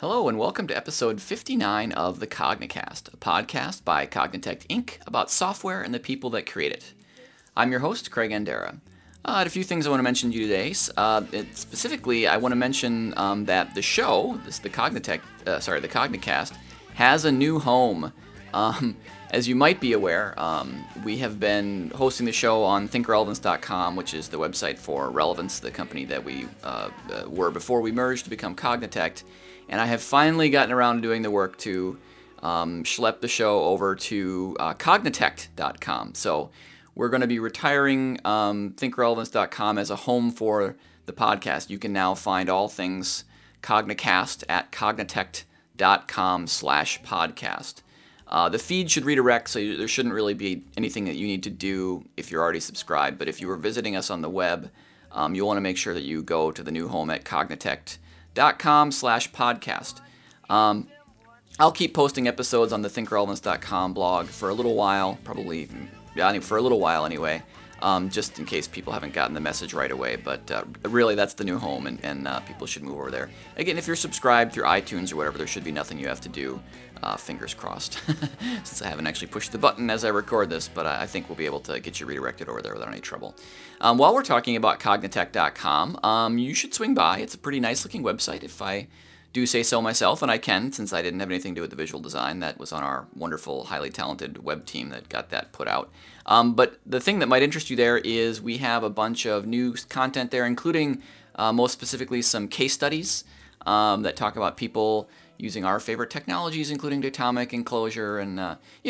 Hello and welcome to episode 59 of The Cognicast, a podcast by Cognitect Inc. about software and the people that create it. I'm your host, Craig Andera. I had a few things I want to mention to you today. Specifically, I want to mention that the show, the Cognicast, has a new home. As you might be aware, we have been hosting the show on thinkrelevance.com, which is the website for Relevance, the company that we were before we merged to become Cognitect. And I have finally gotten around to doing the work to schlep the show over to Cognitect.com. So we're going to be retiring thinkrelevance.com as a home for the podcast. You can now find all things Cognicast at Cognitect.com/podcast. The feed should redirect, so there shouldn't really be anything that you need to do if you're already subscribed. But if you were visiting us on the web, you'll want to make sure that you go to the new home at Cognitect.com/podcast. I'll keep posting episodes on the thinkrelevance.com blog for a little while, anyway, just in case people haven't gotten the message right away. But really, that's the new home, and people should move over there. Again, if you're subscribed through iTunes or whatever, there should be nothing you have to do. Fingers crossed, since I haven't actually pushed the button as I record this, but I think we'll be able to get you redirected over there without any trouble. While we're talking about Cognitect.com, you should swing by. It's a pretty nice-looking website, if I do say so myself, and I can, since I didn't have anything to do with the visual design. That was on our wonderful, highly talented web team that got that put out. But the thing that might interest you there is we have a bunch of new content there, including, most specifically, some case studies that talk about people using our favorite technologies, including Datomic and Clojure. And,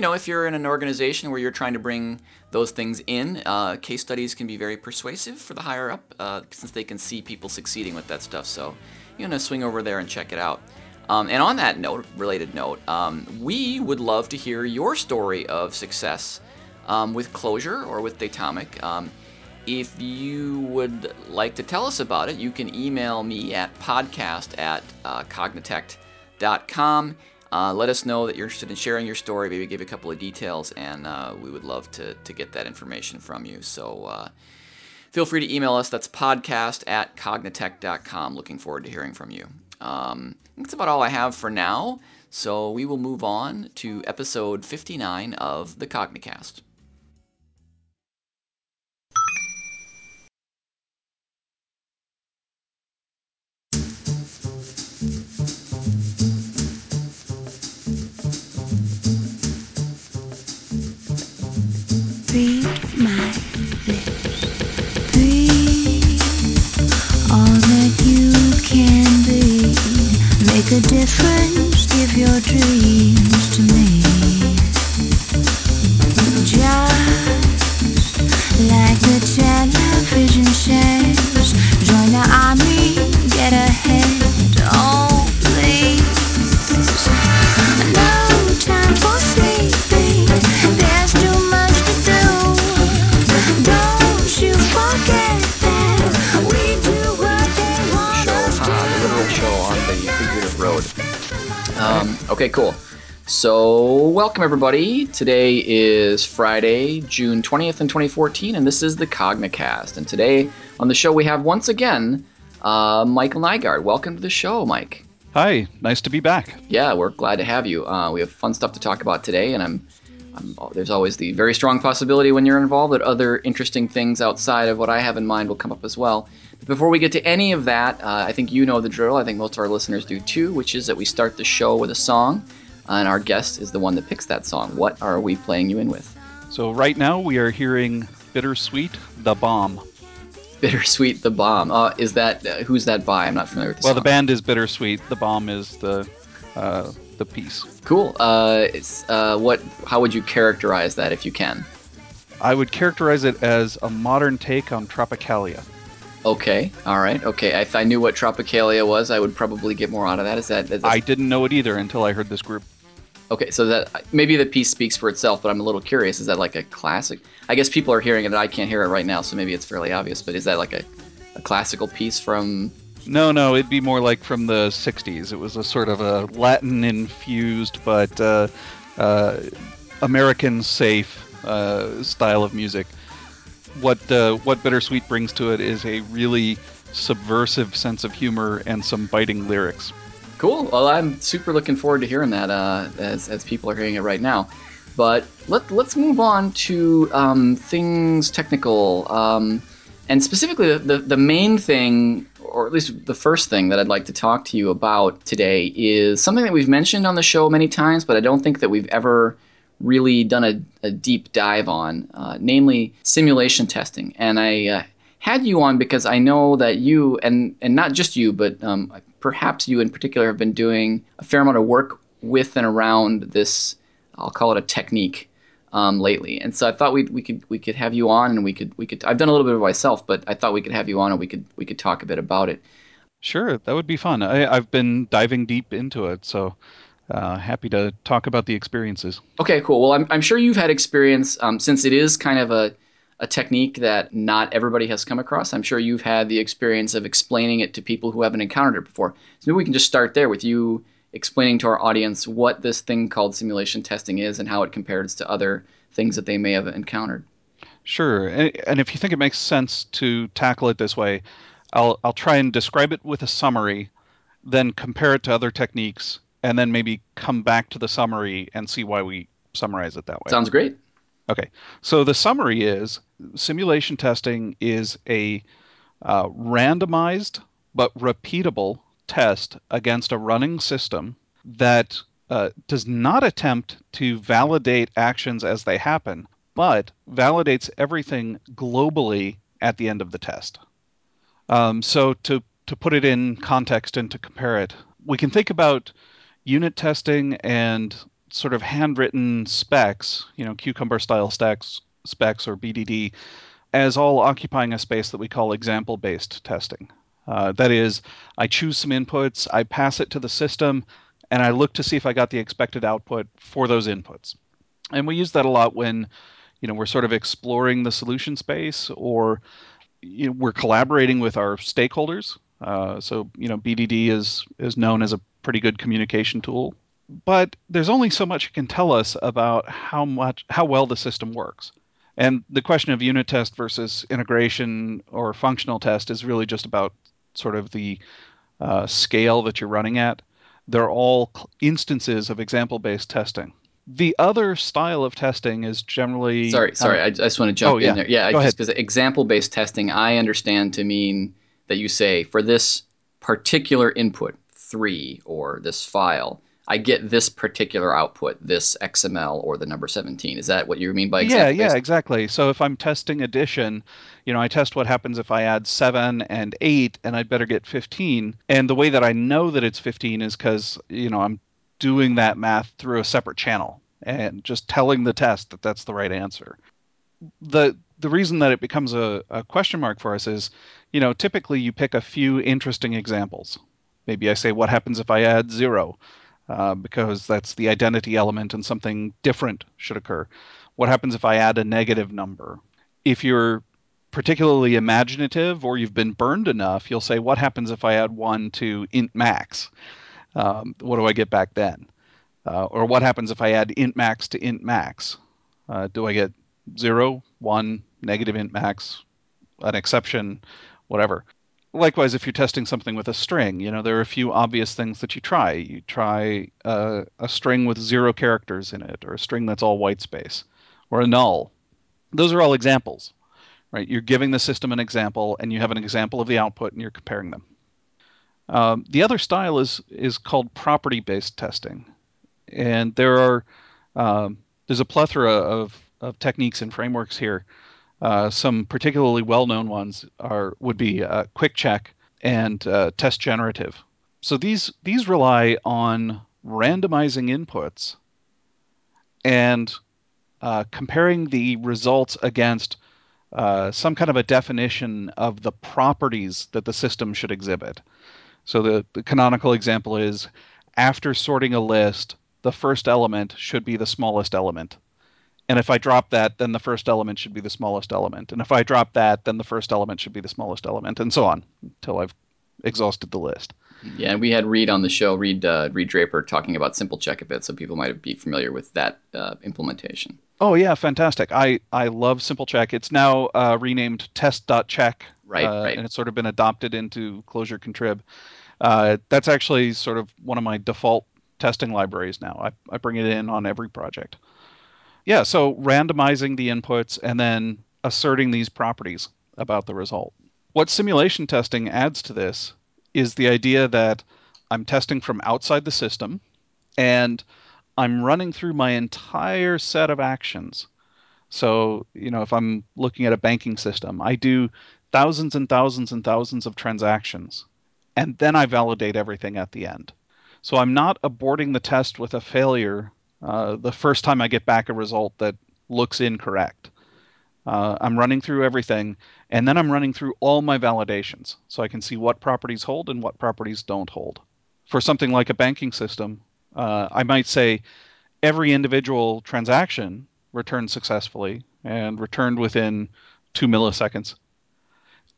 if you're in an organization where you're trying to bring those things in, case studies can be very persuasive for the higher up, since they can see people succeeding with that stuff. So, swing over there and check it out. And on that note, we would love to hear your story of success with Clojure or with Datomic. If you would like to tell us about it, you can email me at podcast@cognitect.com. Let us know that you're interested in sharing your story, maybe give a couple of details, and we would love to get that information from you. So feel free to email us. That's podcast@cognitect.com. Looking forward to hearing from you. That's about all I have for now, so we will move on to episode 59 of the Cognicast. Make a difference, give your dreams to me, just like the television shows. Join the army, get ahead, oh please. No time for sleeping, there's too much to do. Don't you forget that we do what they want us to. Show on the figurative road. Okay, cool. So, welcome everybody. Today is Friday, June 20th in 2014, and this is the Cognicast. And today on the show we have, once again, Michael Nygard. Welcome to the show, Mike. Hi, nice to be back. Yeah, we're glad to have you. We have fun stuff to talk about today, and there's always the very strong possibility when you're involved that other interesting things outside of what I have in mind will come up as well. But before we get to any of that, I think you know the drill. I think most of our listeners do too, which is that we start the show with a song, and our guest is the one that picks that song. What are we playing you in with? So right now we are hearing Bittersweet, The Bomb. Bittersweet, The Bomb. Is that who's that by? I'm not familiar with this song. Well, the band is Bittersweet. The Bomb is the piece. Cool. How would you characterize that if you can? I would characterize it as a modern take on Tropicália. Okay. All right. Okay. If I knew what Tropicália was, I would probably get more out of that. I didn't know it either until I heard this group. Okay. So that maybe the piece speaks for itself, but I'm a little curious. Is that like a classic? I guess people are hearing it and I can't hear it right now, so maybe it's fairly obvious, but is that like a classical piece from... No, it'd be more like from the 60s. It was a sort of a Latin-infused but American-safe style of music. What Bittersweet brings to it is a really subversive sense of humor and some biting lyrics. Cool. Well, I'm super looking forward to hearing that as people are hearing it right now. But let's move on to things technical. And specifically, the main thing, or at least the first thing that I'd like to talk to you about today is something that we've mentioned on the show many times, but I don't think that we've ever really done a deep dive on, namely simulation testing. And I had you on because I know that you, and not just you, but perhaps you in particular have been doing a fair amount of work with and around this, I'll call it a technique, lately. And so I thought we could have you on, and we could I've done a little bit of myself, but I thought we could have you on and we could talk a bit about it. Sure, that would be fun. I've been diving deep into it, so happy to talk about the experiences. Okay, cool. Well, I'm sure you've had experience since it is kind of a technique that not everybody has come across. I'm sure you've had the experience of explaining it to people who haven't encountered it before. So maybe we can just start there with you explaining to our audience what this thing called simulation testing is and how it compares to other things that they may have encountered. Sure. And if you think it makes sense to tackle it this way, I'll try and describe it with a summary, then compare it to other techniques, and then maybe come back to the summary and see why we summarize it that way. Sounds great. Okay. So the summary is simulation testing is a randomized but repeatable test against a running system that does not attempt to validate actions as they happen, but validates everything globally at the end of the test. So to put it in context and to compare it, we can think about unit testing and sort of handwritten specs, cucumber-style specs or BDD, as all occupying a space that we call example-based testing. That is, I choose some inputs, I pass it to the system, and I look to see if I got the expected output for those inputs. And we use that a lot when, we're sort of exploring the solution space, or we're collaborating with our stakeholders. So BDD is known as a pretty good communication tool. But there's only so much it can tell us about how well the system works. And the question of unit test versus integration or functional test is really just about sort of the scale that you're running at. They're all instances of example-based testing. The other style of testing is generally... Sorry, I just want to jump in there. Yeah, because example-based testing, I understand to mean that you say, for this particular input, 3, or this file, I get this particular output, this XML, or the number 17. Is that what you mean by example-based? Yeah, exactly. So if I'm testing addition, I test what happens if I add 7 and 8, and I'd better get 15. And the way that I know that it's 15 is because, I'm doing that math through a separate channel and just telling the test that that's the right answer. The reason that it becomes a question mark for us is, typically you pick a few interesting examples. Maybe I say, what happens if I add 0? Because that's the identity element and something different should occur. What happens if I add a negative number? If you're particularly imaginative or you've been burned enough, you'll say, what happens if I add 1 to int max? What do I get back then? Or what happens if I add int max to int max? Do I get 0, 1, negative int max, an exception, whatever? Likewise, if you're testing something with a string, there are a few obvious things that you try. You try a string with 0 characters in it, or a string that's all white space, or a null. Those are all examples, right? You're giving the system an example, and you have an example of the output, and you're comparing them. The other style is called property-based testing. And there's a plethora of techniques and frameworks here. Some particularly well-known ones would be QuickCheck and test generative. So these rely on randomizing inputs and comparing the results against some kind of a definition of the properties that the system should exhibit. So the canonical example is, after sorting a list, the first element should be the smallest element. And if I drop that, then the first element should be the smallest element. And if I drop that, then the first element should be the smallest element, and so on, until I've exhausted the list. Yeah, and we had Reid on the show, Reid Draper, talking about SimpleCheck a bit, so people might be familiar with that implementation. Oh, yeah, fantastic. I love SimpleCheck. It's now renamed test.check, right, and it's sort of been adopted into Clojure Contrib. That's actually sort of one of my default testing libraries now. I bring it in on every project. Yeah, so randomizing the inputs and then asserting these properties about the result. What simulation testing adds to this is the idea that I'm testing from outside the system and I'm running through my entire set of actions. So, you know, if I'm looking at a banking system, I do thousands and thousands and thousands of transactions, and then I validate everything at the end. So I'm not aborting the test with a failure the first time I get back a result that looks incorrect. I'm running through everything, and then I'm running through all my validations, so I can see what properties hold and what properties don't hold. For something like a banking system, I might say every individual transaction returned successfully and returned within 2 milliseconds.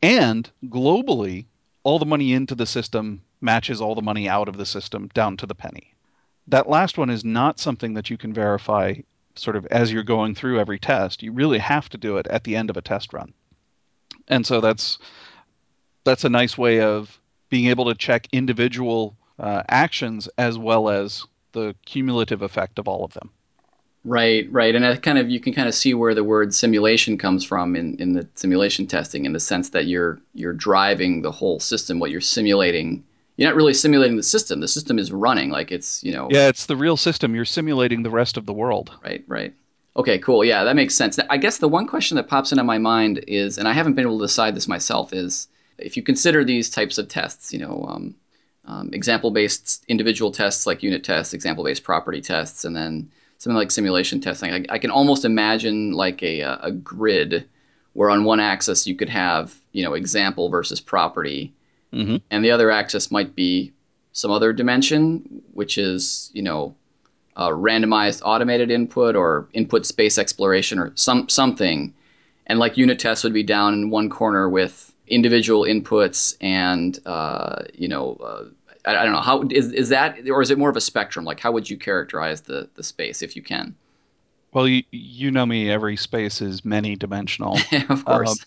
And globally, all the money into the system matches all the money out of the system down to the penny. That last one is not something that you can verify sort of as you're going through every test. You really have to do it at the end of a test run. And so that's a nice way of being able to check individual actions as well as the cumulative effect of all of them. Right, right. And that kind of, you can kind of see where the word simulation comes from in the simulation testing, in the sense that you're driving the whole system. What you're simulating, you're not really simulating the system. The system is running, like it's, you know. Yeah, it's the real system. You're simulating the rest of the world. Right, right. Okay, cool. Yeah, that makes sense. I guess the one question that pops into my mind is, and I haven't been able to decide this myself, is if you consider these types of tests, you know, example-based individual tests like unit tests, example-based property tests, and then something like simulation testing. I can almost imagine like a grid where on one axis you could have, you know, example versus property, mm-hmm. and the other axis might be some other dimension, which is, you know, randomized automated input or input space exploration or something. And like unit tests would be down in one corner with individual inputs and, you know, I don't know, how is that, or is it more of a spectrum? Like, how would you characterize the space if you can? Well, you know me, every space is many dimensional. Of course.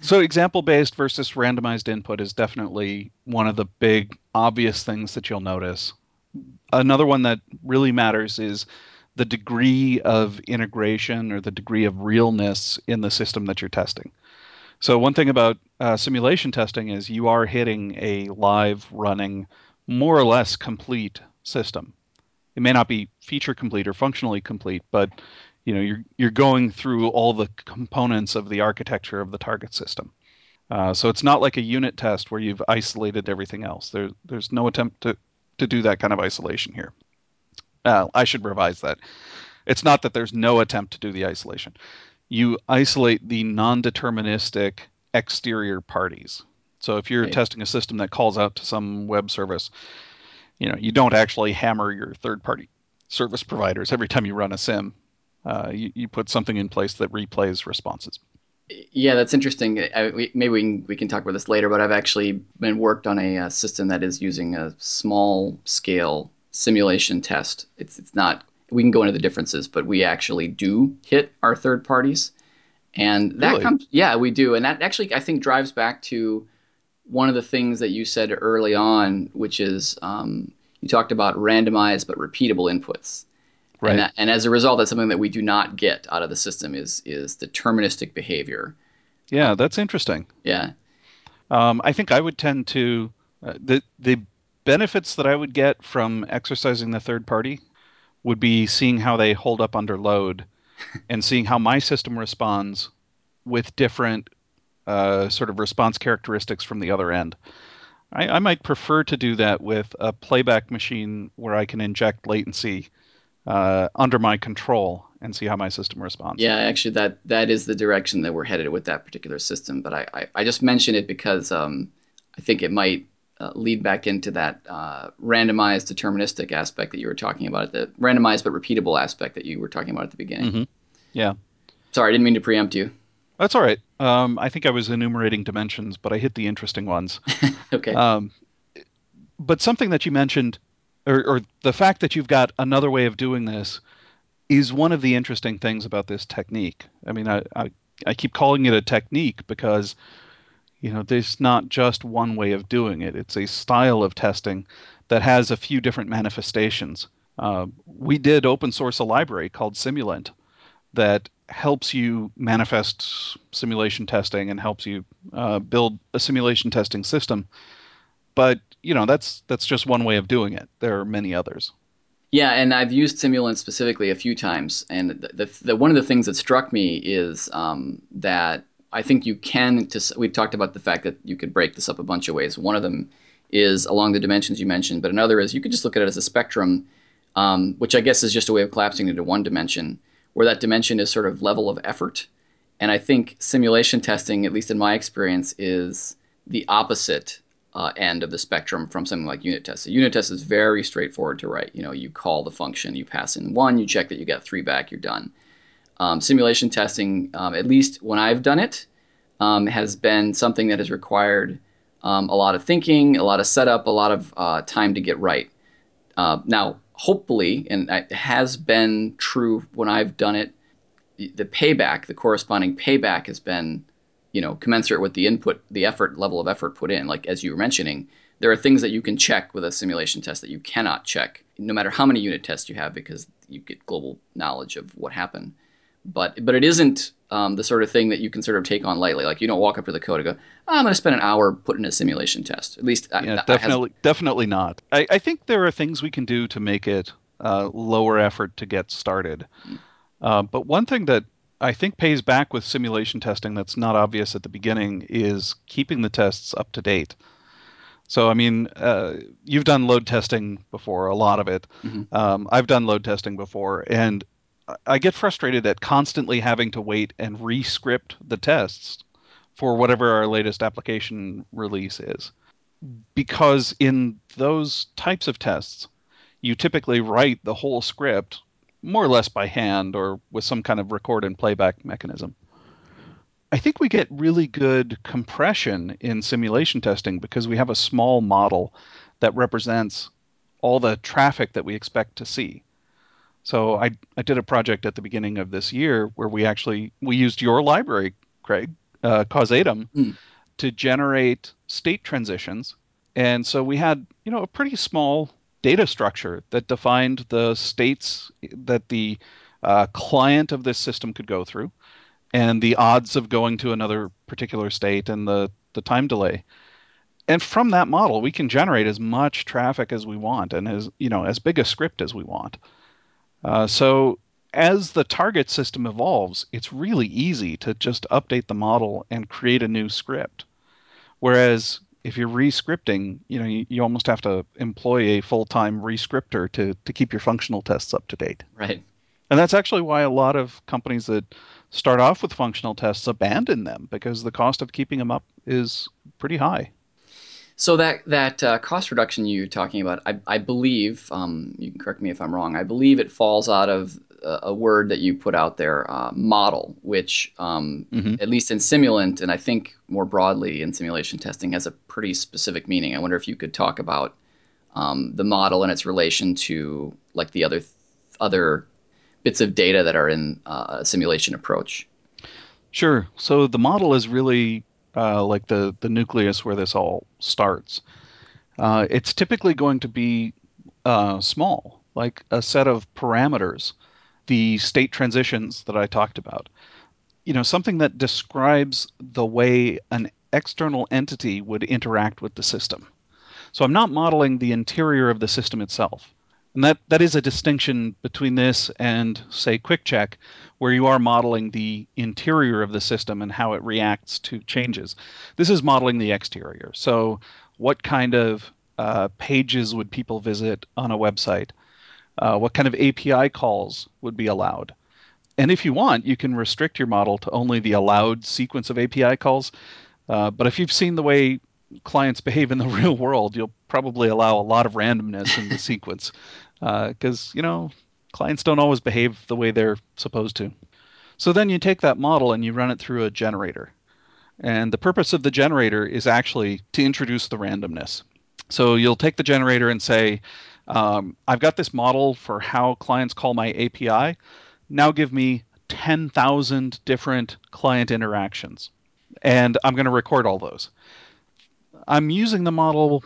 So example-based versus randomized input is definitely one of the big obvious things that you'll notice. Another one that really matters is the degree of integration or the degree of realness in the system that you're testing. So one thing about simulation testing is you are hitting a live, running, more or less complete system. It may not be feature complete or functionally complete, but you know, you're going through all the components of the architecture of the target system. So it's not like a unit test where you've isolated everything else. There's no attempt to do that kind of isolation here. I should revise that. It's not that there's no attempt to do the isolation. You isolate the non-deterministic exterior parties. So if you're testing a system that calls out to some web service, you know, you don't actually hammer your third-party service providers every time you run a sim. You put something in place that replays responses. Yeah, that's interesting. Maybe we can talk about this later, but I've actually worked on a system that is using a small-scale simulation test. It's not... We can go into the differences, but we actually do hit our third parties. And that really? Yeah, we do. And that actually, I think, drives back to one of the things that you said early on, which is you talked about randomized but repeatable inputs. Right. And as a result, that's something that we do not get out of the system is deterministic behavior. Yeah, that's interesting. Yeah. I think I would tend to the benefits that I would get from exercising the third party would be seeing how they hold up under load and seeing how my system responds with different sort of response characteristics from the other end. I might prefer to do that with a playback machine where I can inject latency under my control and see how my system responds. Yeah, actually that is the direction that we're headed with that particular system. But I just mentioned it because I think it might lead back into that randomized deterministic aspect that you were talking about, the randomized but repeatable aspect that you were talking about at the beginning. Mm-hmm. Yeah. Sorry, I didn't mean to preempt you. That's all right. I think I was enumerating dimensions, but I hit the interesting ones. Okay. But something that you mentioned, or the fact that you've got another way of doing this is one of the interesting things about this technique. I mean, I keep calling it a technique because You know, there's not just one way of doing it. It's a style of testing that has a few different manifestations. We did open source a library called Simulant that helps you manifest simulation testing and helps you build a simulation testing system. But, you know, that's just one way of doing it. There are many others. Yeah, and I've used Simulant specifically a few times. And the one of the things that struck me is that I think you can, we've talked about the fact that you could break this up a bunch of ways. One of them is along the dimensions you mentioned, but another is you could just look at it as a spectrum, which I guess is just a way of collapsing into one dimension, where that dimension is sort of level of effort. And I think simulation testing, at least in my experience, is the opposite end of the spectrum from something like unit tests. A unit test is very straightforward to write. You know, you call the function, you pass in 1, you check that you got 3 back, you're done. Simulation testing, at least when I've done it, has been something that has required a lot of thinking, a lot of setup, a lot of time to get right. Now, hopefully, and it has been true when I've done it, the payback, the corresponding payback has been, you know, commensurate with the input, the effort, level of effort put in. Like, as you were mentioning, there are things that you can check with a simulation test that you cannot check, no matter how many unit tests you have, because you get global knowledge of what happened. But it isn't the sort of thing that you can sort of take on lightly. Like, you don't walk up to the code and go, oh, I'm going to spend an hour putting a simulation test. At least, yeah, definitely not. I think there are things we can do to make it lower effort to get started. But one thing that I think pays back with simulation testing that's not obvious at the beginning is keeping the tests up to date. So, I mean, you've done load testing before, a lot of it. Mm-hmm. I've done load testing before, and I get frustrated at constantly having to wait and re-script the tests for whatever our latest application release is. Because in those types of tests, you typically write the whole script more or less by hand or with some kind of record and playback mechanism. I think we get really good compression in simulation testing because we have a small model that represents all the traffic that we expect to see. So I did a project at the beginning of this year where we used your library, Craig, Causatum, to generate state transitions. And so we had, you know, a pretty small data structure that defined the states that the client of this system could go through and the odds of going to another particular state and the time delay. And from that model, we can generate as much traffic as we want and as, you know, as big a script as we want. So as the target system evolves, it's really easy to just update the model and create a new script. Whereas if you're re-scripting, you know, you almost have to employ a full-time re-scripter to keep your functional tests up to date. Right. And that's actually why a lot of companies that start off with functional tests abandon them, because the cost of keeping them up is pretty high. So that cost reduction you're talking about, I believe, you can correct me if I'm wrong, I believe it falls out of a word that you put out there, model, which at least in Simulant, and I think more broadly in simulation testing, has a pretty specific meaning. I wonder if you could talk about the model and its relation to like the other bits of data that are in a simulation approach. Sure. So the model is really like the nucleus where this all starts. It's typically going to be small, like a set of parameters, the state transitions that I talked about. You know, something that describes the way an external entity would interact with the system. So I'm not modeling the interior of the system itself. And that is a distinction between this and, say, QuickCheck, where you are modeling the interior of the system and how it reacts to changes. This is modeling the exterior. So what kind of pages would people visit on a website? What kind of API calls would be allowed? And if you want, you can restrict your model to only the allowed sequence of API calls. But if you've seen the way clients behave in the real world, you'll probably allow a lot of randomness in the sequence because, you know, clients don't always behave the way they're supposed to. So then you take that model and you run it through a generator. And the purpose of the generator is actually to introduce the randomness. So you'll take the generator and say, I've got this model for how clients call my API. Now give me 10,000 different client interactions. and I'm going to record all those. I'm using the model.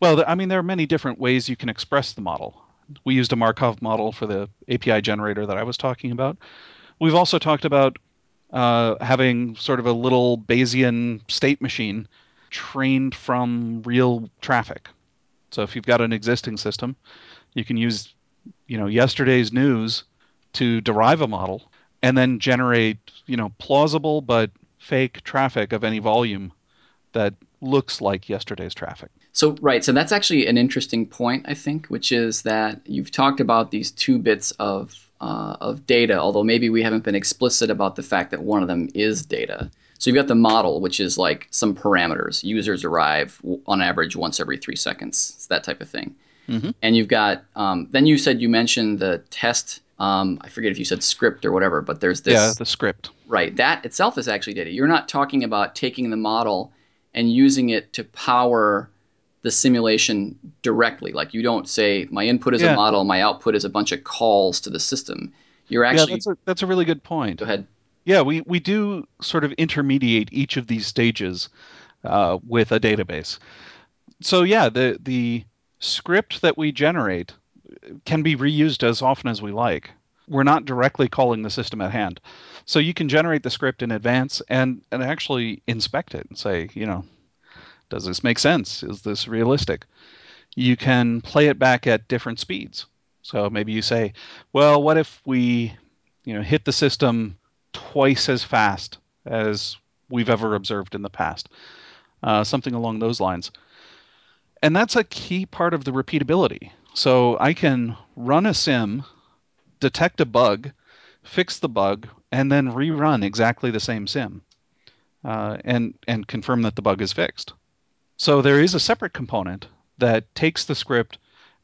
Well, I mean, there are many different ways you can express the model. We used a Markov model for the API generator that I was talking about. We've also talked about having sort of a little Bayesian state machine trained from real traffic. So if you've got an existing system, you can use, you know, yesterday's news to derive a model and then generate, you know, plausible but fake traffic of any volume that looks like yesterday's traffic. So, right. So that's actually an interesting point, I think, which is that you've talked about these two bits of data, although maybe we haven't been explicit about the fact that one of them is data. So you've got the model, which is like some parameters. Users arrive on average once every 3 seconds. It's that type of thing. Mm-hmm. And you've got, then you mentioned the test, I forget if you said script or whatever, but there's this. Yeah, the script. Right. That itself is actually data. You're not talking about taking the model and using it to power the simulation directly. Like you don't say, my input is a model, my output is a bunch of calls to the system. You're actually... Yeah, that's a really good point. Go ahead. Yeah, we do sort of intermediate each of these stages with a database. So yeah, the script that we generate can be reused as often as we like. We're not directly calling the system at hand. So you can generate the script in advance and actually inspect it and say, you know, does this make sense? Is this realistic? You can play it back at different speeds. So maybe you say, well, what if we, you know, hit the system twice as fast as we've ever observed in the past? Something along those lines. And that's a key part of the repeatability. So I can run a sim, detect a bug, fix the bug, and then rerun exactly the same sim and confirm that the bug is fixed. So there is a separate component that takes the script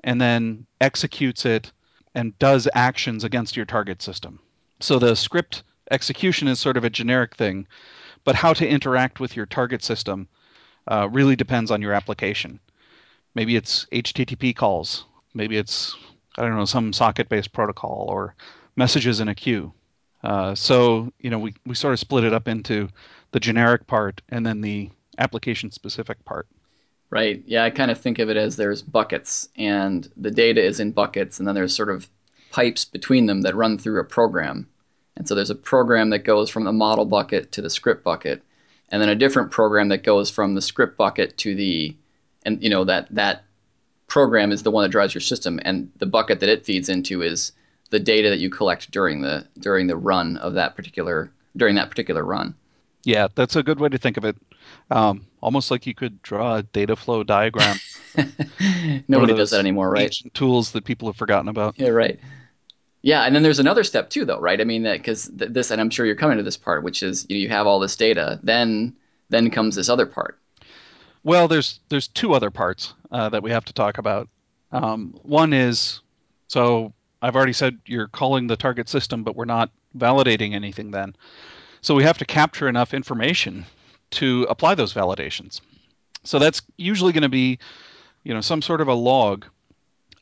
and then executes it and does actions against your target system. So the script execution is sort of a generic thing, but how to interact with your target system really depends on your application. Maybe it's HTTP calls. Maybe it's, I don't know, some socket-based protocol or messages in a queue. So, you know, we sort of split it up into the generic part and then the application-specific part. Right. Yeah, I kind of think of it as there's buckets, and the data is in buckets, and then there's sort of pipes between them that run through a program. And so there's a program that goes from the model bucket to the script bucket, and then a different program that goes from the script bucket to the, and you know, that program is the one that drives your system, and the bucket that it feeds into is the data that you collect during the run of that particular run. Yeah, that's a good way to think of it. Almost like you could draw a data flow diagram. Nobody does that anymore, right? Tools that people have forgotten about. Yeah, right. Yeah, and then there's another step too, though, right? I mean, because this, and I'm sure you're coming to this part, which is you have all this data, then comes this other part. Well, there's two other parts that we have to talk about. One is, so I've already said you're calling the target system, but we're not validating anything then. So we have to capture enough information to apply those validations. So that's usually going to be, you know, some sort of a log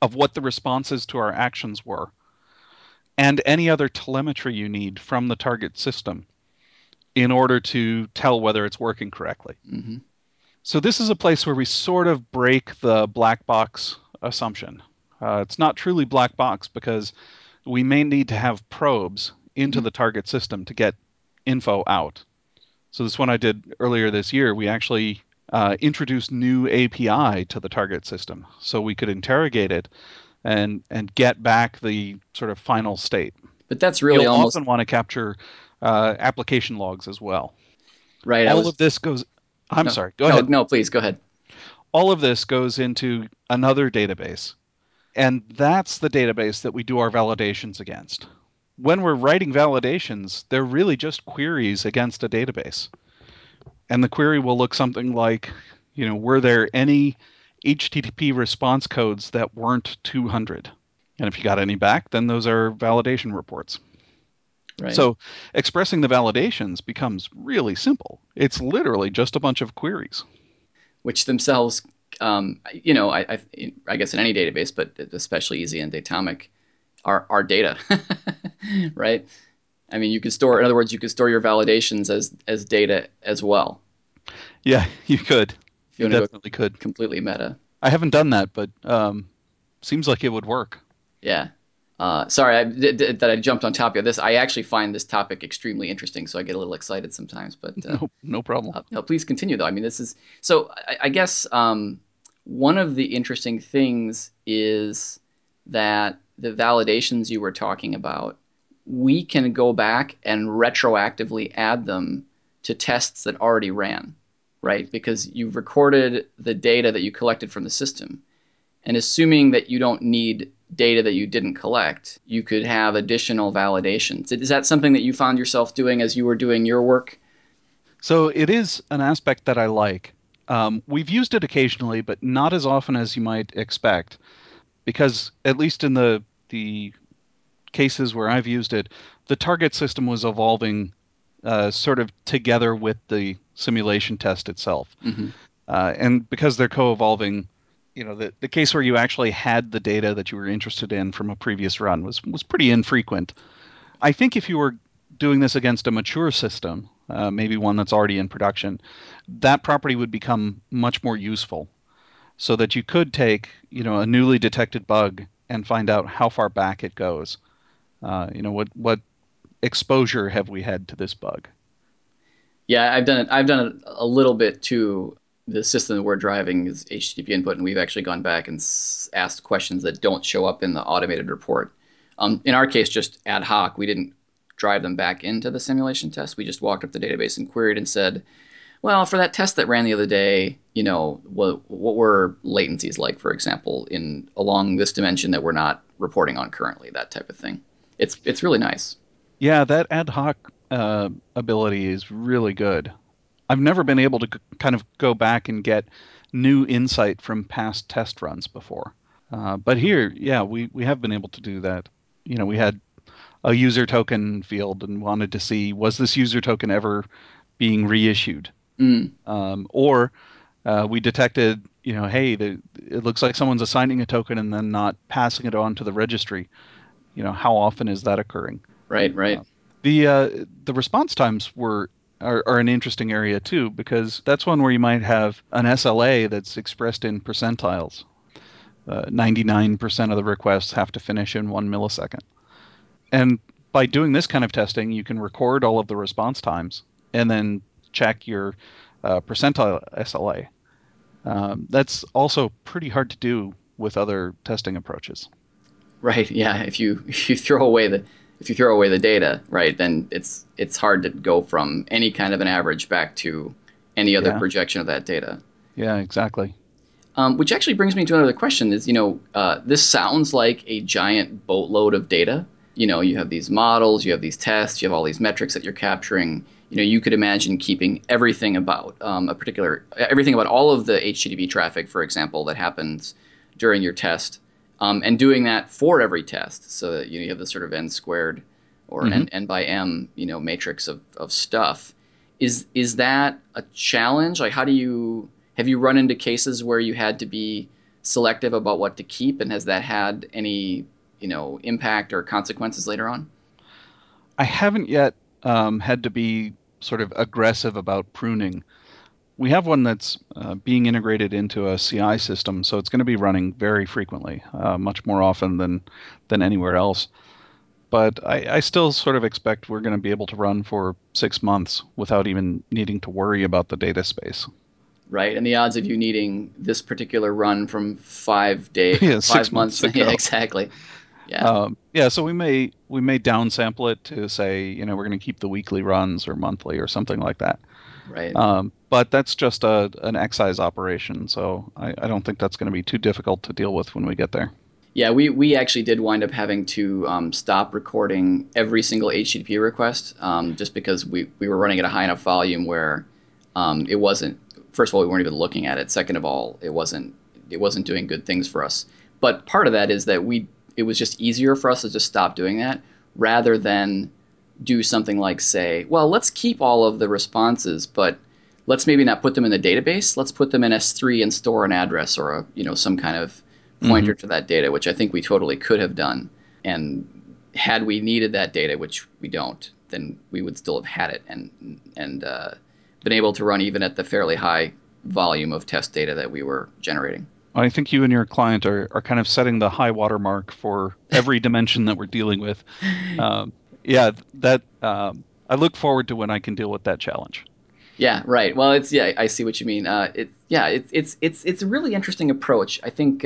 of what the responses to our actions were, and any other telemetry you need from the target system in order to tell whether it's working correctly. Mm-hmm. So this is a place where we sort of break the black box assumption. It's not truly black box because we may need to have probes into the target system to get info out. So this one I did earlier this year, we actually introduced new API to the target system so we could interrogate it and get back the sort of final state. But that's really almost... You'll often want to capture application logs as well. Right. Go ahead. No, please, go ahead. All of this goes into another database, and that's the database that we do our validations against. When we're writing validations, they're really just queries against a database. And the query will look something like, you know, were there any HTTP response codes that weren't 200. And if you got any back, then those are validation reports. Right. So expressing the validations becomes really simple. It's literally just a bunch of queries. Which themselves, you know, I guess in any database, but especially easy in Datomic, are data, right? I mean, you can store, in other words, you can store your validations as data as well. Yeah, you could. You definitely could. Completely meta. I haven't done that, but seems like it would work. Yeah. Sorry that I jumped on top of this. I actually find this topic extremely interesting, so I get a little excited sometimes. But no problem. No, please continue, though. I mean, this is so. I guess one of the interesting things is that the validations you were talking about, we can go back and retroactively add them to tests that already ran, right? Because you've recorded the data that you collected from the system, and assuming that you don't need data that you didn't collect, you could have additional validations. Is that something that you found yourself doing as you were doing your work? So it is an aspect that I like. We've used it occasionally, but not as often as you might expect, because at least in the cases where I've used it, the target system was evolving sort of together with the simulation test itself. Mm-hmm. And because they're co-evolving, you know, the case where you actually had the data that you were interested in from a previous run was pretty infrequent. I think if you were doing this against a mature system, maybe one that's already in production, that property would become much more useful, so that you could take, you know, a newly detected bug and find out how far back it goes. You know, what exposure have we had to this bug? Yeah, I've done it a little bit too. The system that we're driving is HTTP input, and we've actually gone back and asked questions that don't show up in the automated report. In our case, just ad hoc, we didn't drive them back into the simulation test. We just walked up the database and queried and said, well, for that test that ran the other day, you know, what were latencies like, for example, in along this dimension that we're not reporting on currently, that type of thing. It's really nice. Yeah, that ad hoc ability is really good. I've never been able to kind of go back and get new insight from past test runs before. But here, yeah, we have been able to do that. You know, we had a user token field and wanted to see, was this user token ever being reissued? Mm. Or we detected, you know, hey, it looks like someone's assigning a token and then not passing it on to the registry. You know, how often is that occurring? Right, right. The response times are an interesting area too, because that's one where you might have an SLA that's expressed in percentiles. 99% of the requests have to finish in 1 millisecond. And by doing this kind of testing, you can record all of the response times and then check your percentile SLA. That's also pretty hard to do with other testing approaches. Right, yeah, if you throw away the data, right, then it's hard to go from any kind of an average back to any other projection of that data. Yeah, exactly. Which actually brings me to another question is, you know, this sounds like a giant boatload of data. You know, you have these models, you have these tests, you have all these metrics that you're capturing. You know, you could imagine keeping everything about everything about all of the HTTP traffic, for example, that happens during your test. And doing that for every test, so that you have this sort of n squared or n by m, you know, matrix of stuff. Is that a challenge? Like, have you run into cases where you had to be selective about what to keep, and has that had any, you know, impact or consequences later on? I haven't yet had to be sort of aggressive about pruning. We have one that's being integrated into a CI system, so it's going to be running very frequently, much more often than anywhere else. But I still sort of expect we're going to be able to run for 6 months without even needing to worry about the data space. Right, and the odds of you needing this particular run from 5 days, yeah, 5 months ago. Yeah, exactly. Yeah. So we may downsample it to say, you know, we're going to keep the weekly runs or monthly or something like that. Right. But that's just an excise operation, so I don't think that's going to be too difficult to deal with when we get there. Yeah, we actually did wind up having to stop recording every single HTTP request just because we were running at a high enough volume where it wasn't. First of all, we weren't even looking at it. Second of all, it wasn't doing good things for us. But part of that is that it was just easier for us to just stop doing that rather than do something like say, well, let's keep all of the responses, but let's maybe not put them in the database. Let's put them in S3 and store an address or a, you know, some kind of pointer to that data, which I think we totally could have done. And had we needed that data, which we don't, then we would still have had it and been able to run even at the fairly high volume of test data that we were generating. I think you and your client are kind of setting the high water mark for every dimension that we're dealing with. I look forward to when I can deal with that challenge. Yeah, right. Well, I see what you mean. It's a really interesting approach. I think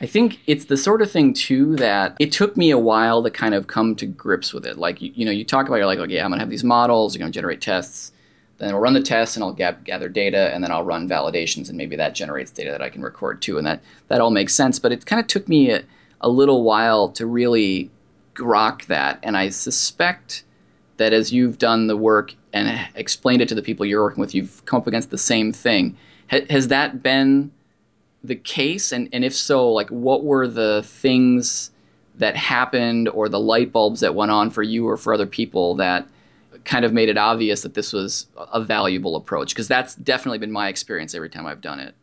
it's the sort of thing too that it took me a while to kind of come to grips with it. Like you talk about, you're like, okay, I'm gonna have these models, you're gonna generate tests, then I'll run the tests and I'll gather data, and then I'll run validations, and maybe that generates data that I can record too, and that all makes sense. But it kind of took me a little while to really grok that, and I suspect that as you've done the work and explained it to the people you're working with, you've come up against the same thing. Has that been the case? And if so, like, what were the things that happened or the light bulbs that went on for you or for other people that kind of made it obvious that this was a valuable approach? Because that's definitely been my experience every time I've done it.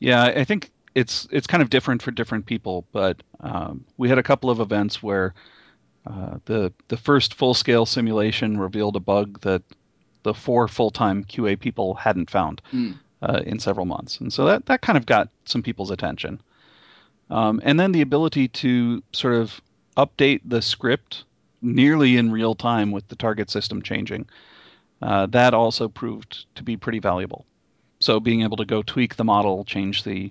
Yeah, I think it's kind of different for different people, but we had a couple of events where the first full-scale simulation revealed a bug that the 4 full-time QA people hadn't found in several months. And so that kind of got some people's attention. And then the ability to sort of update the script nearly in real time with the target system changing, that also proved to be pretty valuable. So being able to go tweak the model, change the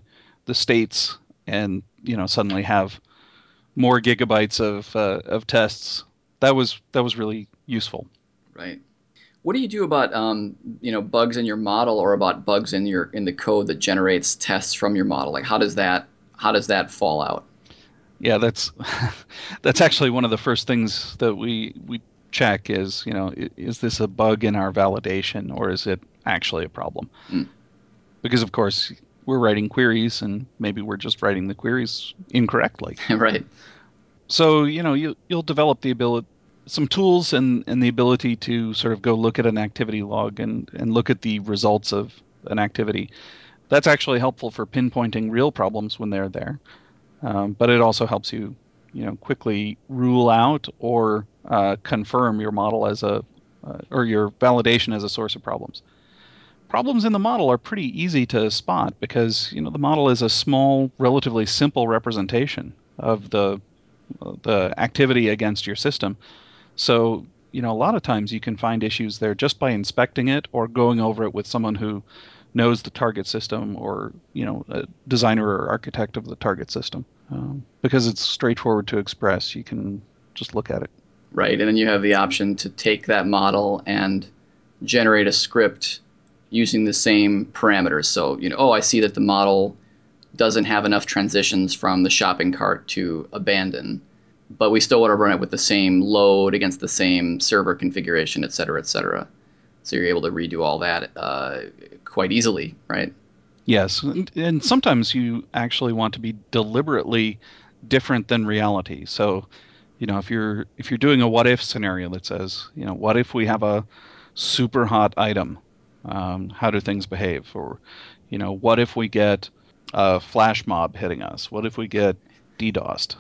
states, and suddenly have more gigabytes of tests. That was really useful. Right. What do you do about bugs in your model, or about bugs in the code that generates tests from your model? Like, how does that fall out? Yeah, that's actually one of the first things that we check is, is this a bug in our validation, or is it actually a problem? Mm. Because of course we're writing queries, and maybe we're just writing the queries incorrectly. Right. So, you'll develop some tools and the ability to sort of go look at an activity log and look at the results of an activity. That's actually helpful for pinpointing real problems when they're there. But it also helps you, quickly rule out or confirm your model as or your validation as a source of problems. Problems in the model are pretty easy to spot because, the model is a small, relatively simple representation of the activity against your system. So, a lot of times you can find issues there just by inspecting it or going over it with someone who knows the target system, or a designer or architect of the target system, because it's straightforward to express. You can just look at it. Right, and then you have the option to take that model and generate a script using the same parameters. So, I see that the model doesn't have enough transitions from the shopping cart to abandon, but we still want to run it with the same load against the same server configuration, et cetera, et cetera. So you're able to redo all that quite easily, right? Yes, and sometimes you actually want to be deliberately different than reality. So, if you're doing a what if scenario that says, what if we have a super hot item? How do things behave? Or, what if we get a flash mob hitting us? What if we get DDoSed?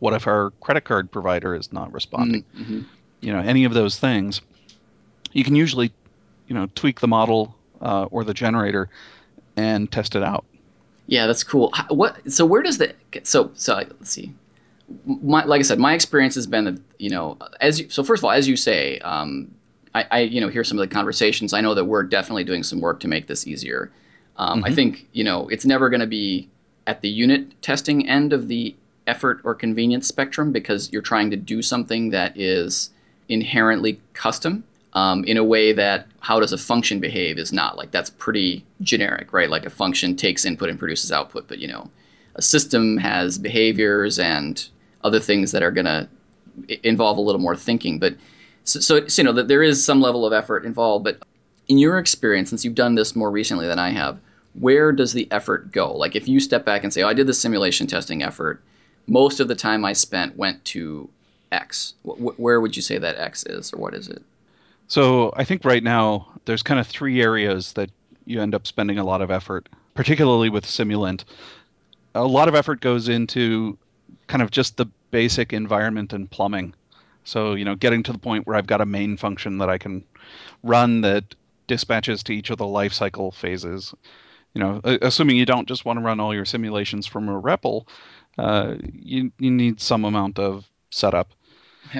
What if our credit card provider is not responding? Mm-hmm. Any of those things. You can usually, tweak the model or the generator and test it out. Yeah, that's cool. Let's see. Like I said, my experience has been that first of all, as you say, I hear some of the conversations. I know that we're definitely doing some work to make this easier. Mm-hmm. I think it's never going to be at the unit testing end of the effort or convenience spectrum, because you're trying to do something that is inherently custom. In a way that how does a function behave is not, like, that's pretty generic, right? Like, a function takes input and produces output, but a system has behaviors and other things that are going to involve a little more thinking. But so that there is some level of effort involved. But in your experience, since you've done this more recently than I have, where does the effort go? Like, if you step back and say, I did the simulation testing effort, most of the time I spent went to X. Where would you say that X is, or what is it? So I think right now there's kind of 3 areas that you end up spending a lot of effort, particularly with Simulant. A lot of effort goes into kind of just the basic environment and plumbing So, you know, getting to the point where I've got a main function that I can run that dispatches to each of the lifecycle phases. You know, assuming you don't just want to run all your simulations from a REPL, you need some amount of setup.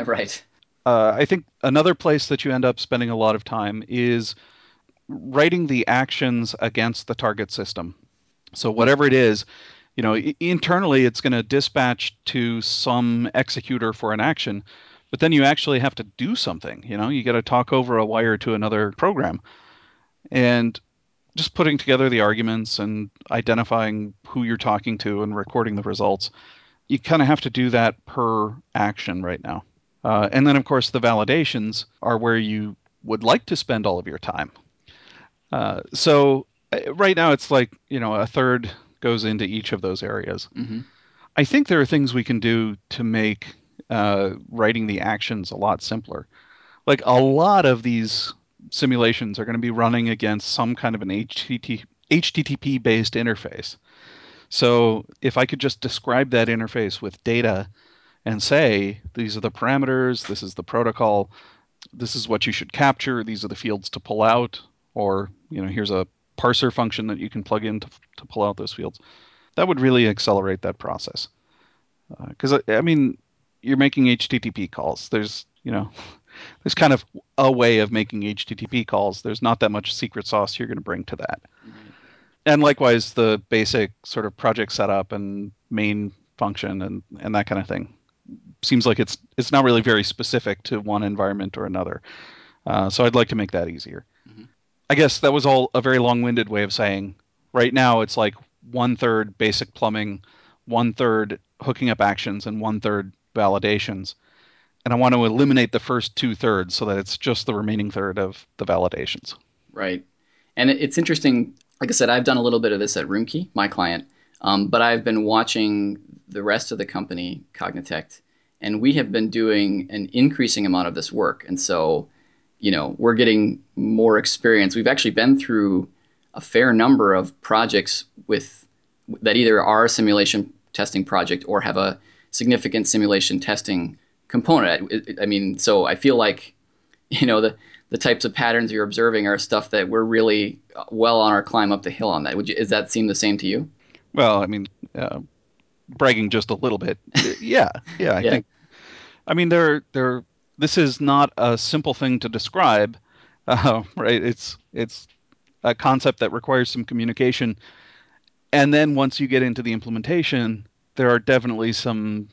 Right. I think another place that you end up spending a lot of time is writing the actions against the target system. So whatever it is, you know, internally it's going to dispatch to some executor for an action, but then you actually have to do something. You know, you got to talk over a wire to another program. And just putting together the arguments and identifying who you're talking to and recording the results, you kind of have to do that per action right now. And then, of course, the validations are where you would like to spend all of your time. So right now it's like, you know, a third goes into each of those areas. Mm-hmm. I think there are things we can do to make writing the actions a lot simpler. Like a lot of these simulations are going to be running against some kind of an HTTP-based interface. So if I could just describe that interface with data and say, these are the parameters, this is the protocol, this is what you should capture, these are the fields to pull out, or, you know, here's a parser function that you can plug in to pull out those fields, that would really accelerate that process. Because, I mean, you're making HTTP calls. There's, you know... There's kind of a way of making HTTP calls. There's not that much secret sauce you're going to bring to that. Mm-hmm. And likewise, the basic sort of project setup and main function and that kind of thing seems like it's not really very specific to one environment or another. So I'd like to make that easier. Mm-hmm. I guess that was all a very long-winded way of saying right now it's like 1/3 basic plumbing, 1/3 hooking up actions, and 1/3 validations. And I want to eliminate the first 2/3 so that it's just the remaining third of the validations. Right. And it's interesting. Like I said, I've done a little bit of this at Roomkey, my client. But I've been watching the rest of the company, Cognitect, and we have been doing an increasing amount of this work. And so, you know, we're getting more experience. We've actually been through a fair number of projects with that either are a simulation testing project or have a significant simulation testing component. I mean, so I feel like, you know, the types of patterns you're observing are stuff that we're really well on our climb up the hill on that. Does that seem the same to you? Well, I mean, bragging just a little bit. Yeah. I think. I mean, this is not a simple thing to describe, right? It's a concept that requires some communication. And then once you get into the implementation, there are definitely some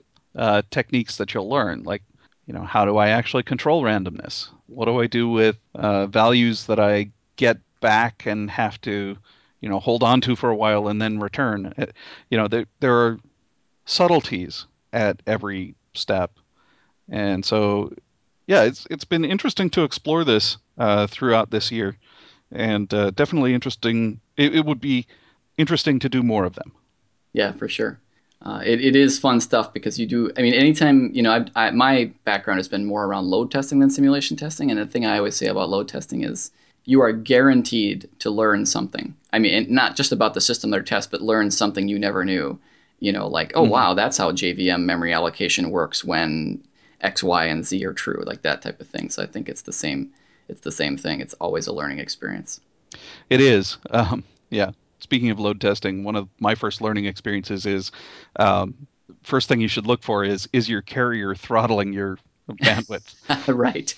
techniques that you'll learn, like, you know, how do I actually control randomness? What do I do with values that I get back and have to, you know, hold on to for a while and then return? You know, there are subtleties at every step, and so yeah, it's been interesting to explore this throughout this year, and definitely interesting. It would be interesting to do more of them. Yeah, for sure. It is fun stuff because you do, I mean, anytime, you know, my background has been more around load testing than simulation testing. And the thing I always say about load testing is you are guaranteed to learn something. I mean, and not just about the system or test, but learn something you never knew, you know, like, oh, wow, that's how JVM memory allocation works when X, Y, and Z are true, like that type of thing. So I think it's the same thing. It's always a learning experience. It is. Yeah. Speaking of load testing, one of my first learning experiences is first thing you should look for is your carrier throttling your bandwidth. Right.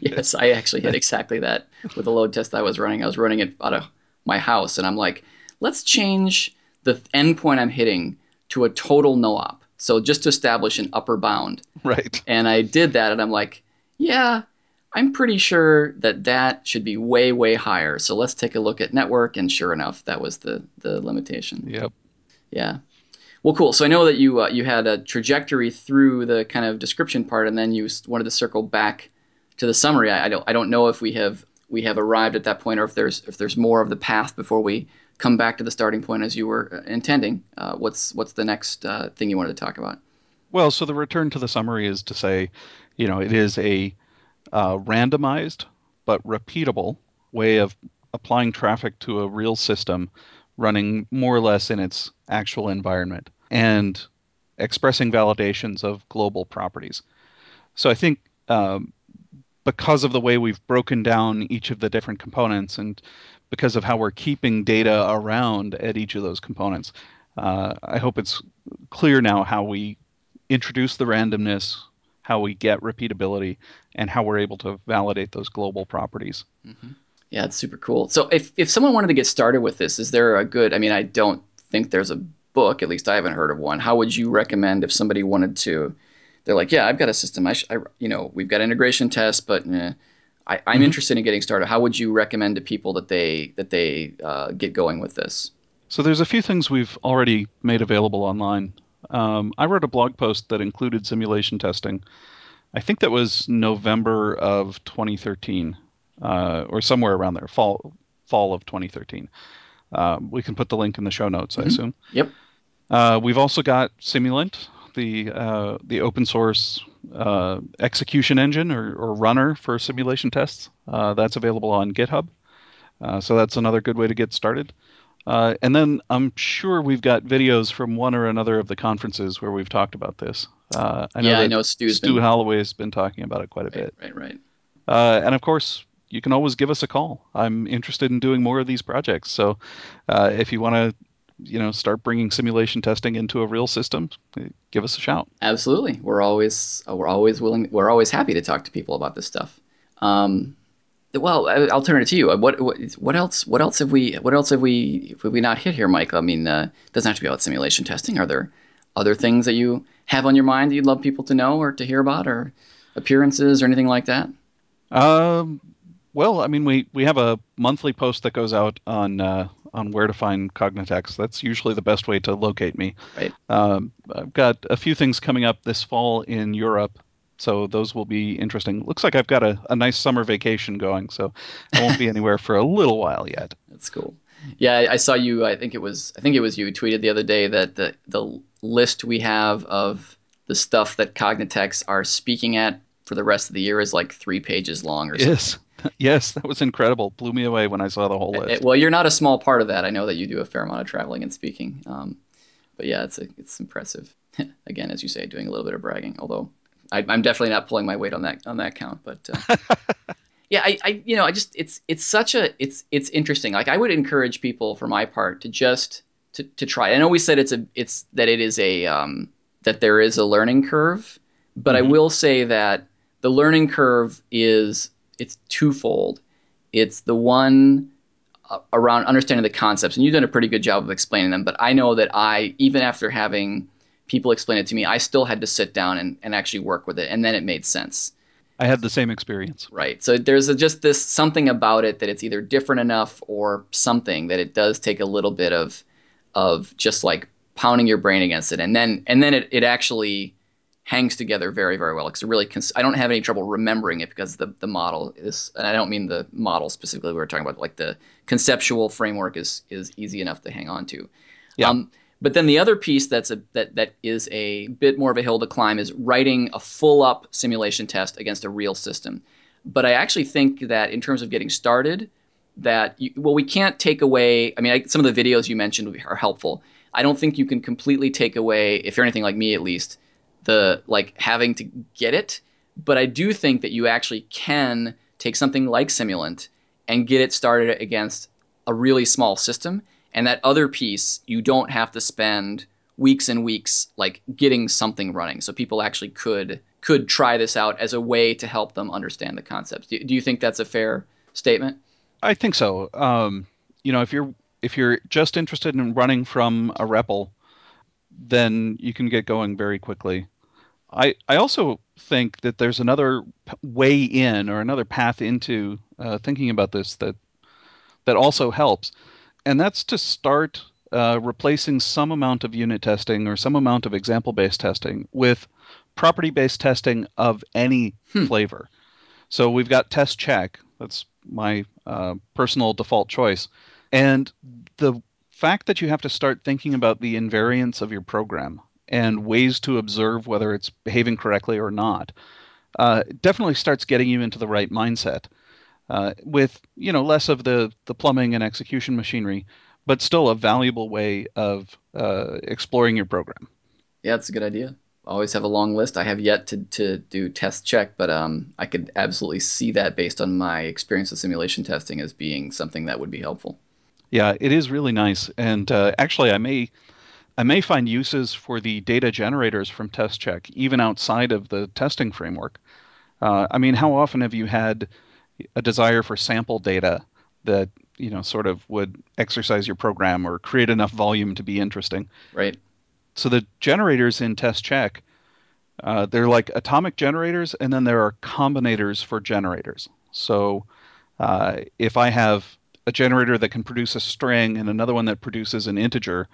Yes, I actually had exactly that with the load test I was running. I was running it out of my house, and I'm like, let's change the endpoint I'm hitting to a total no-op. So just to establish an upper bound. Right. And I did that, and I'm like, yeah, I'm pretty sure that should be way, way higher. So let's take a look at network. And sure enough, that was the limitation. Yep. Yeah. Well, cool. So I know that you had a trajectory through the kind of description part, and then you wanted to circle back to the summary. I don't know if we have arrived at that point, or if there's more of the path before we come back to the starting point as you were intending. What's the next thing you wanted to talk about? Well, so the return to the summary is to say, you know, it is a randomized but repeatable way of applying traffic to a real system running more or less in its actual environment and expressing validations of global properties. So I think because of the way we've broken down each of the different components and because of how we're keeping data around at each of those components. I hope it's clear now how we introduce the randomness, how we get repeatability, and how we're able to validate those global properties. Mm-hmm. Yeah, it's super cool. So if someone wanted to get started with this, is there a good, I mean, I don't think there's a book, at least I haven't heard of one. How would you recommend if somebody wanted to, they're like, yeah, I've got a system, we've got integration tests, but I'm mm-hmm. interested in getting started. How would you recommend to people that they get going with this? So there's a few things we've already made available online. I wrote a blog post that included simulation testing. I think that was November of 2013, or somewhere around there, fall of 2013. We can put the link in the show notes, mm-hmm. I assume. Yep. We've also got Simulant, the open source execution engine or runner for simulation tests. That's available on GitHub. So that's another good way to get started. And then I'm sure we've got videos from one or another of the conferences where we've talked about this. I know Stu Holloway has been talking about it quite a bit. Right. And of course, you can always give us a call. I'm interested in doing more of these projects. So if you want to, start bringing simulation testing into a real system, give us a shout. Absolutely. We're always willing. We're always happy to talk to people about this stuff. Well, I'll turn it to you. What else have we not hit here, Michael? I mean, it doesn't have to be about simulation testing. Are there other things that you have on your mind that you'd love people to know or to hear about, or appearances or anything like that? Well, I mean, we have a monthly post that goes out on where to find Cognitex. That's usually the best way to locate me. Right. I've got a few things coming up this fall in Europe. So those will be interesting. Looks like I've got a nice summer vacation going, so I won't be anywhere for a little while yet. That's cool. Yeah, I saw you. I think it was you tweeted the other day that the list we have of the stuff that Cognitex are speaking at for the rest of the year is like 3 pages long or something. Yes, that was incredible. Blew me away when I saw the whole list. Well, you're not a small part of that. I know that you do a fair amount of traveling and speaking. But yeah, it's impressive. Again, as you say, doing a little bit of bragging, although I'm definitely not pulling my weight on that count, but yeah, it's interesting. Like, I would encourage people, for my part, to just to try. I know we said that there is a learning curve, but mm-hmm. I will say that the learning curve it's twofold. It's the one around understanding the concepts, and you've done a pretty good job of explaining them. But I know that even after having people explain it to me, I still had to sit down and actually work with it, and then it made sense. I had the same experience. Right. So there's just this something about it that it's either different enough or something that it does take a little bit of just like pounding your brain against it, and then it actually hangs together very, very well. Because I don't have any trouble remembering it because the model is, and I don't mean the model specifically we were talking about, like the conceptual framework is easy enough to hang on to. Yeah. But then the other piece that is a bit more of a hill to climb is writing a full-up simulation test against a real system. But I actually think that in terms of getting started, we can't take away. I mean, some of the videos you mentioned are helpful. I don't think you can completely take away, if you're anything like me at least, the like having to get it. But I do think that you actually can take something like Simulant and get it started against a really small system. And that other piece, you don't have to spend weeks and weeks like getting something running. So people actually could try this out as a way to help them understand the concepts. Do you think that's a fair statement? I think so. If you're just interested in running from a REPL, then you can get going very quickly. I also think that there's another way in or another path into thinking about this that also helps. And that's to start replacing some amount of unit testing or some amount of example-based testing with property-based testing of any flavor. So we've got test.check. That's my personal default choice. And the fact that you have to start thinking about the invariance of your program and ways to observe whether it's behaving correctly or not definitely starts getting you into the right mindset. With less of the plumbing and execution machinery, but still a valuable way of exploring your program. Yeah, that's a good idea. always have a long list. I have yet to do test check, but I could absolutely see that based on my experience with simulation testing as being something that would be helpful. Yeah, it is really nice. And actually, I may find uses for the data generators from test check, even outside of the testing framework. I mean, how often have you had a desire for sample data that, you know, sort of would exercise your program or create enough volume to be interesting? Right. So the generators in test.check, they're like atomic generators, and then there are combinators for generators. So if I have a generator that can produce a string and another one that produces an integer,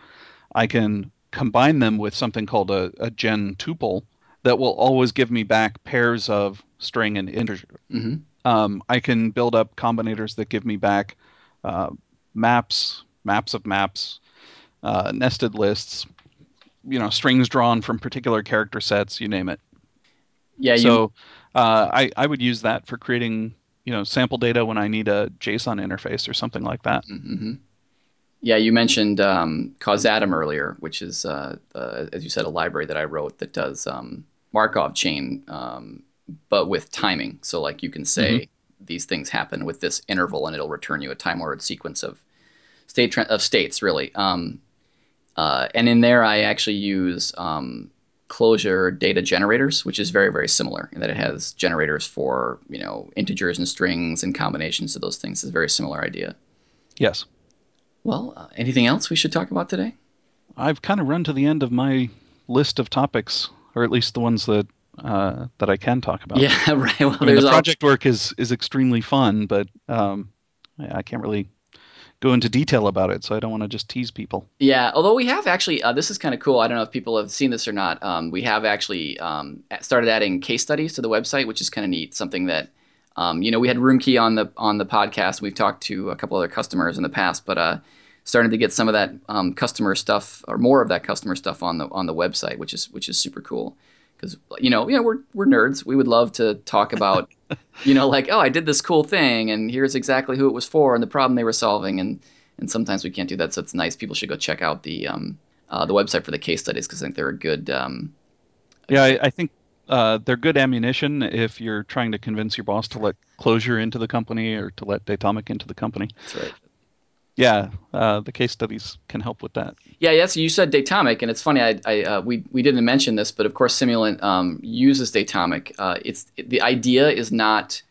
I can combine them with something called a gen tuple that will always give me back pairs of string and integer. Mm-hmm. I can build up combinators that give me back maps of maps, nested lists, you know, strings drawn from particular character sets, you name it. Yeah. So I would use that for creating, you know, sample data when I need a JSON interface or something like that. Mm-hmm. Yeah, you mentioned Causatum earlier, which is, as you said, a library that I wrote that does Markov chain, but with timing. So like you can say these things happen with this interval, and it'll return you a time-ordered sequence of states, really. And in there, I actually use Clojure data generators, which is very, very similar in that it has generators for, you know, integers and strings and combinations of those things. It's a very similar idea. Yes. Well, anything else we should talk about today? I've kind of run to the end of my list of topics, or at least the ones that I can talk about. Yeah, right. Well, I mean, the project work is extremely fun, but I can't really go into detail about it, so I don't want to just tease people. Yeah, although we have actually, this is kind of cool. I don't know if people have seen this or not. We have actually started adding case studies to the website, which is kind of neat. Something that, you know, we had Roomkey on the podcast. We've talked to a couple other customers in the past, but starting to get some of that customer stuff, or more of that customer stuff on the website, which is super cool. Because you know, we're nerds. We would love to talk about, you know, like, oh, I did this cool thing, and here's exactly who it was for, and the problem they were solving, and sometimes we can't do that, so it's nice. People should go check out the website for the case studies, because I think they're a good. I think they're good ammunition if you're trying to convince your boss to let Clojure into the company or to let Datomic into the company. That's right. Yeah, the case studies can help with that. Yeah, so you said Datomic, and it's funny, we didn't mention this, but of course Simulant uses Datomic. The idea is not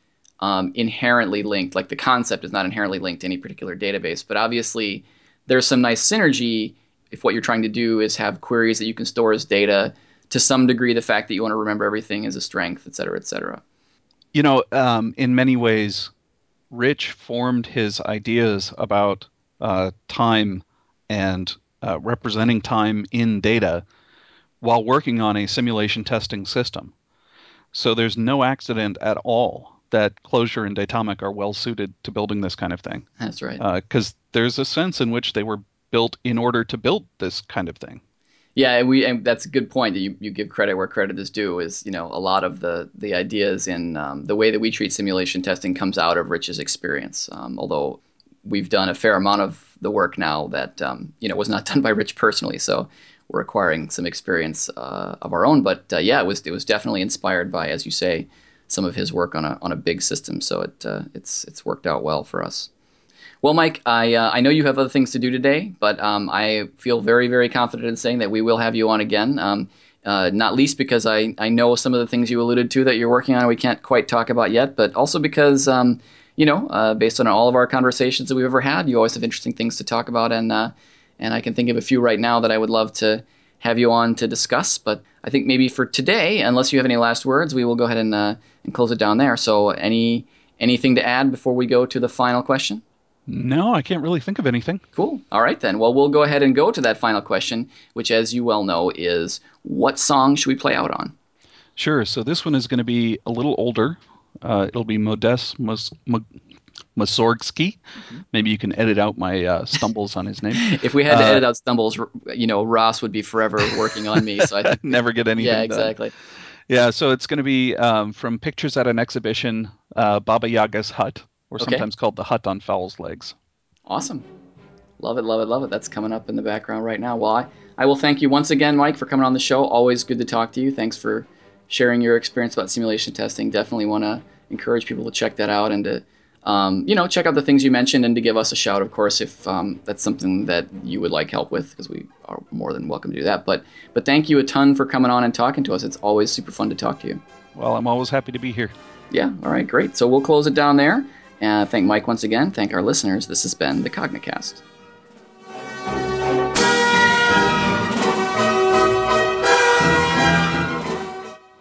inherently linked, like the concept is not inherently linked to any particular database, but obviously there's some nice synergy if what you're trying to do is have queries that you can store as data. To some degree, the fact that you want to remember everything is a strength, et cetera, et cetera. You know, in many ways, Rich formed his ideas about time and representing time in data while working on a simulation testing system. So there's no accident at all that Clojure and Datomic are well suited to building this kind of thing. That's right. Because there's a sense in which they were built in order to build this kind of thing. Yeah, and that's a good point that you give credit where credit is due. Is, you know, a lot of the ideas in the way that we treat simulation testing comes out of Rich's experience. Although we've done a fair amount of the work now that you know, was not done by Rich personally, so we're acquiring some experience of our own. But yeah, it was definitely inspired by, as you say, some of his work on a big system. So it's worked out well for us. Well, Mike, I know you have other things to do today, but I feel very, very confident in saying that we will have you on again, not least because I know some of the things you alluded to that you're working on and we can't quite talk about yet, but also because, you know, based on all of our conversations that we've ever had, you always have interesting things to talk about, and I can think of a few right now that I would love to have you on to discuss, but I think maybe for today, unless you have any last words, we will go ahead and close it down there. So anything to add before we go to the final question? No, I can't really think of anything. Cool. All right, then. Well, we'll go ahead and go to that final question, which, as you well know, is what song should we play out on? Sure. So this one is going to be a little older. It'll be Modest Mussorgsky. Mm-hmm. Maybe you can edit out my stumbles on his name. If we had to edit out stumbles, you know, Ross would be forever working on me. So I think never get anything. Yeah, exactly. Done. Yeah, so it's going to be from Pictures at an Exhibition, Baba Yaga's Hut. Or sometimes called the Hut on Fowl's Legs. Awesome. Love it, love it, love it. That's coming up in the background right now. Well, I will thank you once again, Mike, for coming on the show. Always good to talk to you. Thanks for sharing your experience about simulation testing. Definitely want to encourage people to check that out and to check out the things you mentioned and to give us a shout, of course, if that's something that you would like help with, because we are more than welcome to do that. But thank you a ton for coming on and talking to us. It's always super fun to talk to you. Well, I'm always happy to be here. Yeah. All right, great. So we'll close it down there. Thank Mike once again. Thank our listeners. This has been the Cognitcast.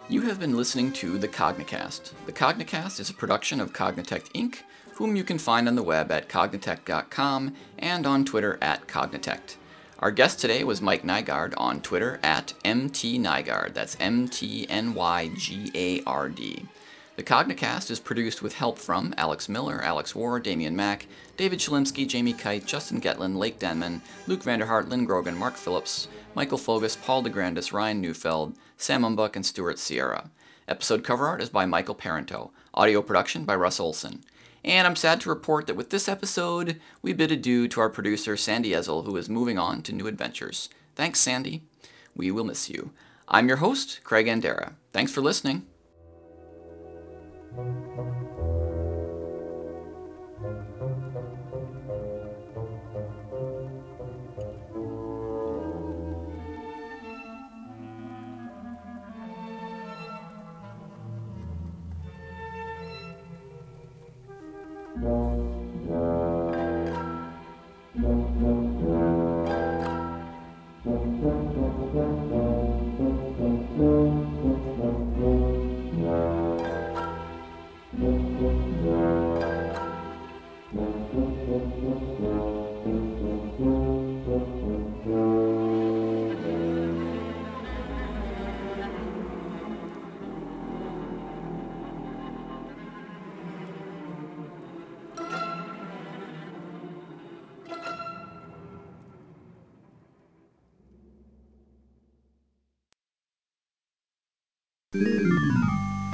You have been listening to The Cognitcast. The Cognitcast is a production of Cognitect Inc., whom you can find on the web at cognitect.com and on Twitter at Cognitect. Our guest today was Mike Nygard on Twitter at MTNygard. That's MTNygard. The Cognitcast is produced with help from Alex Miller, Alex War, Damian Mack, David Chalimsky, Jamie Kite, Justin Gettlin, Lake Denman, Luke Vanderhart, Lynn Grogan, Mark Phillips, Michael Fogus, Paul DeGrandis, Ryan Neufeld, Sam Mumbuck, and Stuart Sierra. Episode cover art is by Michael Parento. Audio production by Russ Olson. And I'm sad to report that with this episode, we bid adieu to our producer, Sandy Ezel, who is moving on to new adventures. Thanks, Sandy. We will miss you. I'm your host, Craig Andera. Thanks for listening.